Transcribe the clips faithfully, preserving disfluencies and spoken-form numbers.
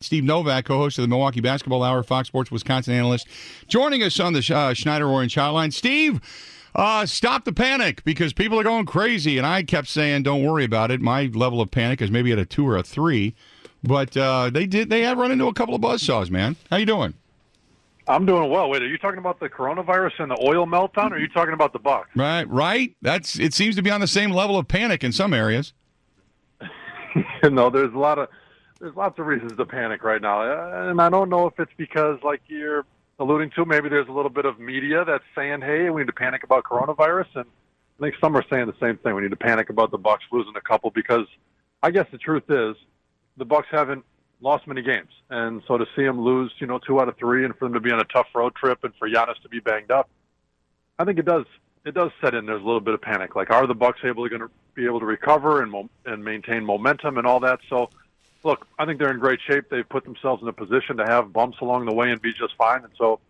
Steve Novak, co-host of the Milwaukee Basketball Hour, Fox Sports Wisconsin analyst, joining us on the uh, Schneider Orange Hotline. Steve, uh, stop the panic because people are going crazy, and I kept saying don't worry about it. My level of panic is maybe at a two or a three, but uh, they did they have run into a couple of buzzsaws, man. How you doing? I'm doing well. Wait, are you talking about the coronavirus and the oil meltdown, or are you talking about the Bucks? Right, right. That's it seems to be on the same level of panic in some areas. you know, there's a lot of... There's lots of reasons to panic right now, and I don't know if it's because, like you're alluding to, maybe there's a little bit of media that's saying, hey, we need to panic about coronavirus, and I think some are saying the same thing. We need to panic about the Bucks losing a couple because I guess the truth is the Bucks haven't lost many games, and so to see them lose, you know, two out of three and for them to be on a tough road trip and for Giannis to be banged up, I think it does it does set in. There's a little bit of panic. Like, are the Bucks able going to be able to recover and and maintain momentum and all that? So look, I think they're in great shape. They've put themselves in a position to have bumps along the way and be just fine. And so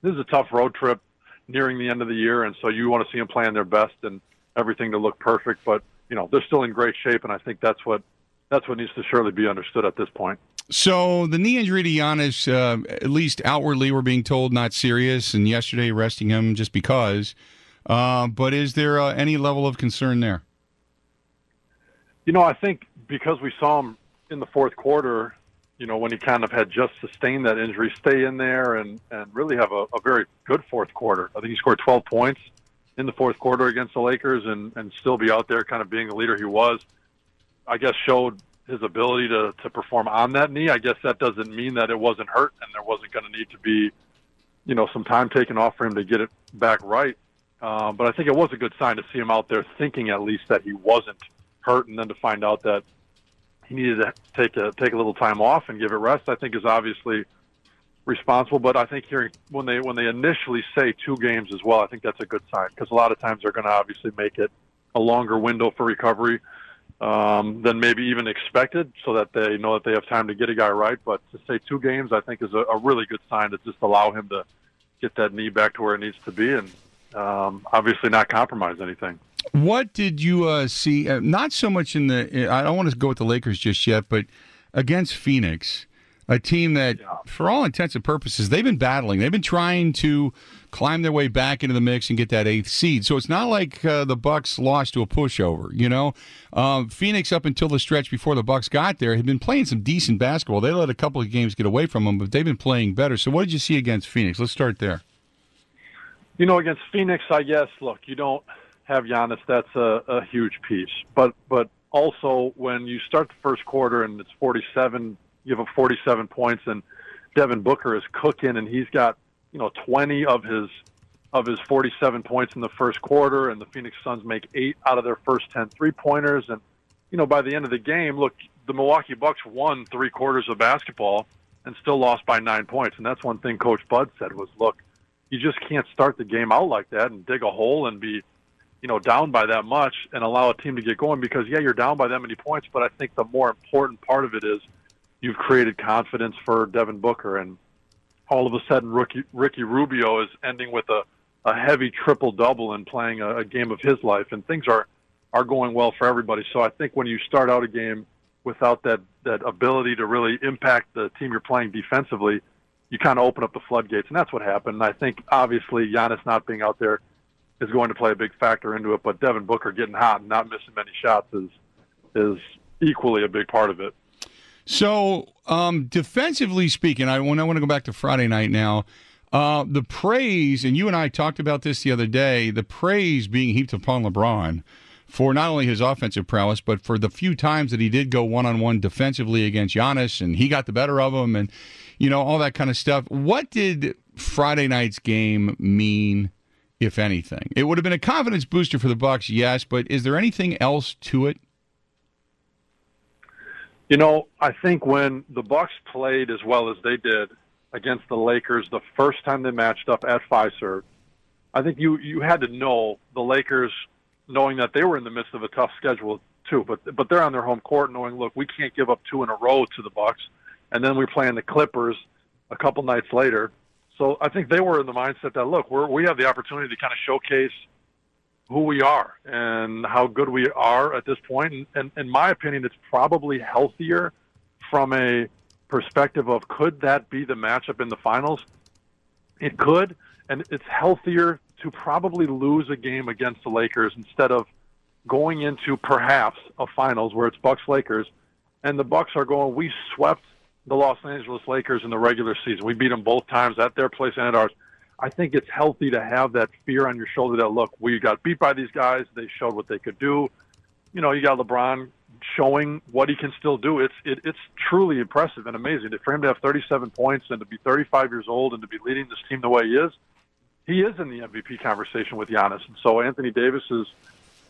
this is a tough road trip nearing the end of the year, and so you want to see them playing their best and everything to look perfect. But, you know, they're still in great shape, and I think that's what that's what needs to surely be understood at this point. So the knee injury to Giannis, uh, at least outwardly we're being told not serious, and yesterday resting him just because. Uh, but is there uh, any level of concern there? You know, I think because we saw him in the fourth quarter, you know, when he kind of had just sustained that injury, stay in there and, and really have a, a very good fourth quarter. I think he scored twelve points in the fourth quarter against the Lakers and, and still be out there kind of being the leader he was. I guess showed his ability to, to perform on that knee. I guess that doesn't mean that it wasn't hurt and there wasn't going to need to be, you know, some time taken off for him to get it back right. Uh, but I think it was a good sign to see him out there thinking at least that he wasn't hurt, and then to find out that he needed to take a take a little time off and give it rest, I think is obviously responsible. But I think hearing when they when they initially say two games as well, I think that's a good sign because a lot of times they're going to obviously make it a longer window for recovery um, than maybe even expected, so that they know that they have time to get a guy right. But to say two games, I think is a, a really good sign to just allow him to get that knee back to where it needs to be and um, obviously not compromise anything. What did you uh, see? Uh, not so much in the – I don't want to go with the Lakers just yet, but against Phoenix, a team that, yeah. for all intents and purposes, they've been battling. They've been trying to climb their way back into the mix and get that eighth seed. So it's not like uh, the Bucks lost to a pushover, you know? Um, Phoenix, up until the stretch before the Bucks got there, had been playing some decent basketball. They let a couple of games get away from them, but they've been playing better. So what did you see against Phoenix? Let's start there. You know, against Phoenix, I guess, look, you don't – have Giannis, that's a, a huge piece. But but also when you start the first quarter and it's forty-seven, you have forty-seven points, and Devin Booker is cooking, and he's got, you know, twenty of his of his forty-seven points in the first quarter, and the Phoenix Suns make eight out of their first ten three-pointers. And, you know, by the end of the game, look, the Milwaukee Bucks won three quarters of basketball and still lost by nine points. And that's one thing Coach Bud said was, look, you just can't start the game out like that and dig a hole and be – you know, down by that much and allow a team to get going because, yeah, you're down by that many points, but I think the more important part of it is you've created confidence for Devin Booker. And all of a sudden, Ricky, Ricky Rubio is ending with a, a heavy triple-double and playing a, a game of his life, and things are, are going well for everybody. So I think when you start out a game without that, that ability to really impact the team you're playing defensively, you kind of open up the floodgates, and that's what happened. And I think, obviously, Giannis not being out there is going to play a big factor into it, but Devin Booker getting hot and not missing many shots is is equally a big part of it. So, um, defensively speaking, I want I want to go back to Friday night now. Uh, the praise, and you and I talked about this the other day, the praise being heaped upon LeBron for not only his offensive prowess, but for the few times that he did go one-on-one defensively against Giannis, and he got the better of him, and you know all that kind of stuff. What did Friday night's game mean, if anything? It would have been a confidence booster for the Bucks, yes, but is there anything else to it? You know, I think when the Bucks played as well as they did against the Lakers the first time they matched up at Fiserv. I think you, you had to know the Lakers, knowing that they were in the midst of a tough schedule too, but but they're on their home court knowing, look, we can't give up two in a row to the Bucks, and then we're playing the Clippers a couple nights later. So I think they were in the mindset that, look, we we have the opportunity to kind of showcase who we are and how good we are at this point. And, and in my opinion, it's probably healthier from a perspective of, could that be the matchup in the finals? It could, and it's healthier to probably lose a game against the Lakers instead of going into perhaps a finals where it's Bucks-Lakers, and the Bucks are going, we swept the Los Angeles Lakers in the regular season. We beat them both times at their place and at ours. I think it's healthy to have that fear on your shoulder that, look, we got beat by these guys. They showed what they could do. You know, you got LeBron showing what he can still do. It's it, it's truly impressive and amazing. For him to have thirty-seven points and to be thirty-five years old and to be leading this team the way he is, he is in the M V P conversation with Giannis. And so Anthony Davis is,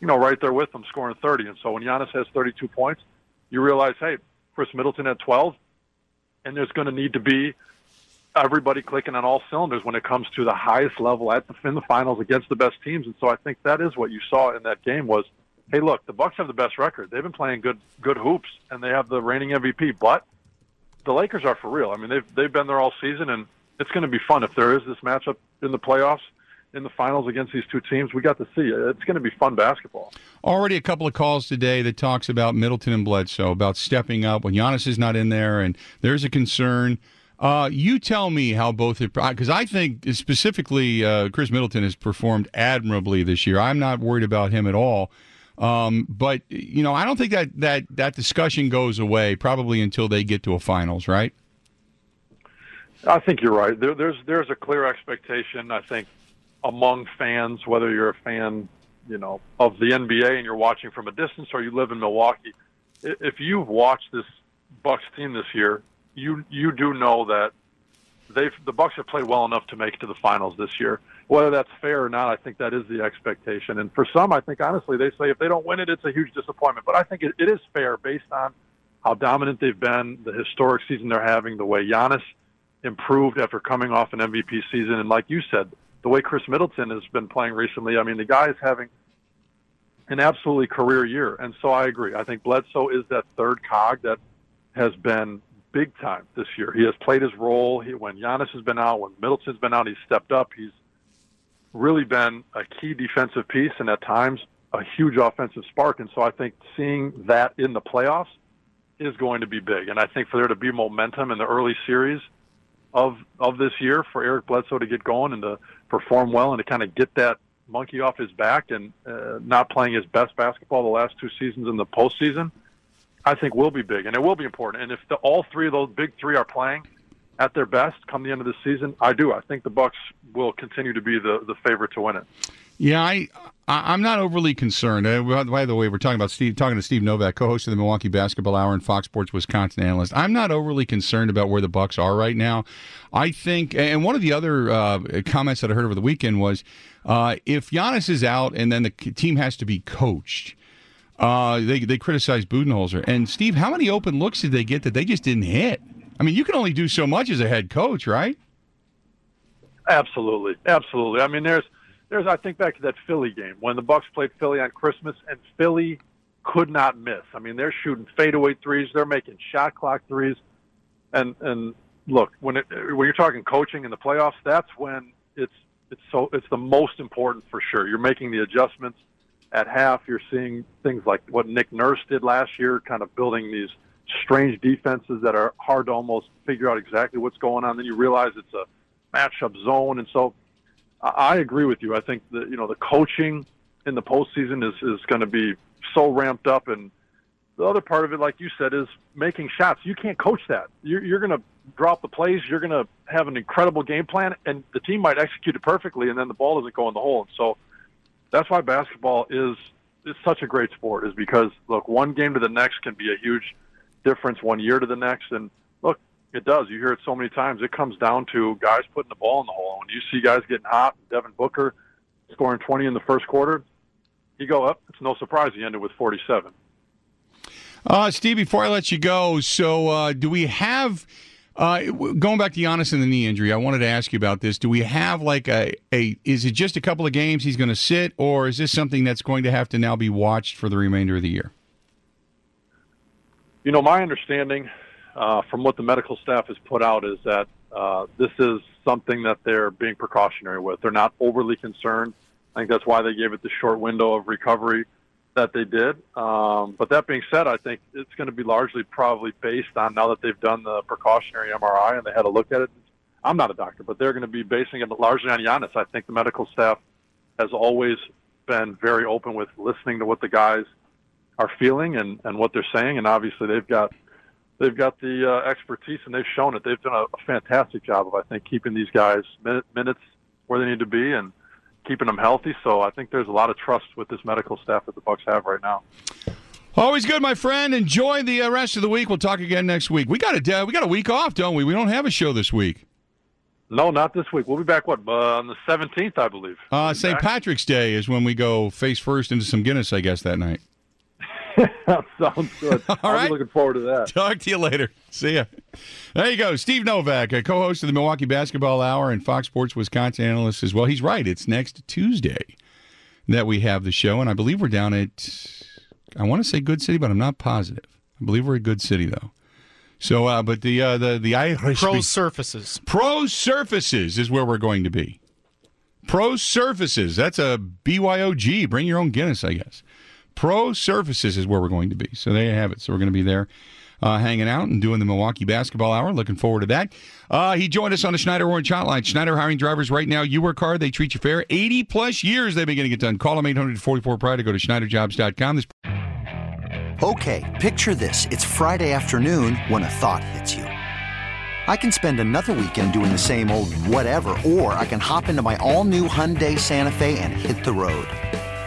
you know, right there with him scoring thirty. And so when Giannis has thirty-two points, you realize, hey, Chris Middleton had twelve, and there's going to need to be everybody clicking on all cylinders when it comes to the highest level at the, in the finals against the best teams. And so I think that is what you saw in that game was, hey, look, the Bucks have the best record. They've been playing good good hoops, and they have the reigning M V P. But the Lakers are for real. I mean, they've they've been there all season, and it's going to be fun if there is this matchup in the playoffs, in the finals against these two teams. We got to see it. It's going to be fun basketball. Already a couple of calls today that talks about Middleton and Bledsoe, about stepping up when Giannis is not in there, and there's a concern. Uh, you tell me how both, because I think specifically uh, Chris Middleton has performed admirably this year. I'm not worried about him at all. Um, but, you know, I don't think that, that that discussion goes away probably until they get to a finals, right? I think you're right. There, there's there's a clear expectation, I think, among fans, whether you're a fan, you know, of the N B A and you're watching from a distance or you live in Milwaukee. If you've watched this Bucks team this year, you you do know that they've the Bucks have played well enough to make it to the finals this year. Whether that's fair or not, I think that is the expectation. And for some, I think, honestly, they say if they don't win it, it's a huge disappointment. But I think it, it is fair based on how dominant they've been, the historic season they're having, the way Giannis improved after coming off an M V P season. And like you said, the way Chris Middleton has been playing recently, I mean, the guy is having an absolutely career year. And so I agree. I think Bledsoe is that third cog that has been big time this year. He has played his role. He, when Giannis has been out, when Middleton's been out, he's stepped up. He's really been a key defensive piece and at times a huge offensive spark. And so I think seeing that in the playoffs is going to be big. And I think for there to be momentum in the early series of of this year for Eric Bledsoe to get going and to perform well and to kind of get that monkey off his back and uh, not playing his best basketball the last two seasons in the postseason, I think will be big, and it will be important. And if the, all three of those big three are playing at their best come the end of the season, I do. I think the Bucks will continue to be the, the favorite to win it. Yeah, I, I, I'm not overly concerned. Uh, by the way, we're talking about Steve, talking to Steve Novak, co-host of the Milwaukee Basketball Hour and Fox Sports Wisconsin analyst. I'm not overly concerned about where the Bucks are right now. I think, and one of the other uh, comments that I heard over the weekend was, uh, if Giannis is out and then the team has to be coached, Uh, they they criticized Budenholzer. And, Steve, how many open looks did they get that they just didn't hit? I mean, you can only do so much as a head coach, right? Absolutely. Absolutely. I mean, there's, there's I think, back to that Philly game when the Bucks played Philly on Christmas, and Philly could not miss. I mean, they're shooting fadeaway threes. They're making shot clock threes. And, and look, when it, when you're talking coaching in the playoffs, that's when it's it's so it's the most important for sure. You're making the adjustments. At half, you're seeing things like what Nick Nurse did last year, kind of building these strange defenses that are hard to almost figure out exactly what's going on. Then you realize it's a matchup zone. And so I agree with you. I think that, you know, the coaching in the postseason is, is going to be so ramped up. And the other part of it, like you said, is making shots. You can't coach that. You're, you're going to drop the plays. You're going to have an incredible game plan, and the team might execute it perfectly, and then the ball doesn't go in the hole. And so that's why basketball is, is such a great sport, is because, look, one game to the next can be a huge difference one year to the next. And, look, it does. You hear it so many times. It comes down to guys putting the ball in the hole. When you see guys getting hot, Devin Booker scoring twenty in the first quarter, you go up. It's no surprise he ended with forty-seven. Uh, Steve, before I let you go, so uh, do we have – Uh, going back to Giannis and the knee injury, I wanted to ask you about this. Do we have like a, a is it just a couple of games he's going to sit, or is this something that's going to have to now be watched for the remainder of the year? You know, my understanding uh, from what the medical staff has put out is that uh, this is something that they're being precautionary with. They're not overly concerned. I think that's why they gave it the short window of recovery that they did. Um, but that being said, I think it's going to be largely probably based on, now that they've done the precautionary M R I and they had a look at it, I'm not a doctor, but they're going to be basing it largely on Giannis. I think the medical staff has always been very open with listening to what the guys are feeling and, and what they're saying. And obviously they've got, they've got the uh, expertise, and they've shown it. They've done a, a fantastic job of, I think, keeping these guys minute, minutes where they need to be and keeping them healthy. So I think there's a lot of trust with this medical staff that the Bucks have right now. Always good, my friend. Enjoy the rest of the week. We'll talk again next week. We got a, we got a week off, don't we? We don't have a show this week. No, not this week. We'll be back, what, uh, on the seventeenth, I believe. Uh, we'll Saint Back. Patrick's Day is when we go face first into some Guinness, I guess, that night. Sounds good. All I'm right. Looking forward to that. Talk to you later. See ya. There you go. Steve Novak, a co-host of the Milwaukee Basketball Hour and Fox Sports Wisconsin analyst as well. He's right. It's next Tuesday that we have the show, and I believe we're down at, I want to say Good City, but I'm not positive. I believe we're at Good City, though. So, uh, but the, uh, the, the Irish... Pro Surfaces. Pro Surfaces is where we're going to be. Pro Surfaces. That's a B Y O G. Bring your own Guinness, I guess. Pro Surfaces is where we're going to be. So there you have it. So we're going to be there uh, hanging out and doing the Milwaukee Basketball Hour. Looking forward to that. Uh, he joined us on the Schneider Orange Hotline. Schneider hiring drivers right now. You work hard, they treat you fair. eighty-plus years they've been getting it done. Call them eight hundred forty-four P R I D E or go to schneider jobs dot com. This- okay, picture this. It's Friday afternoon when a thought hits you. I can spend another weekend doing the same old whatever, or I can hop into my all-new Hyundai Santa Fe and hit the road.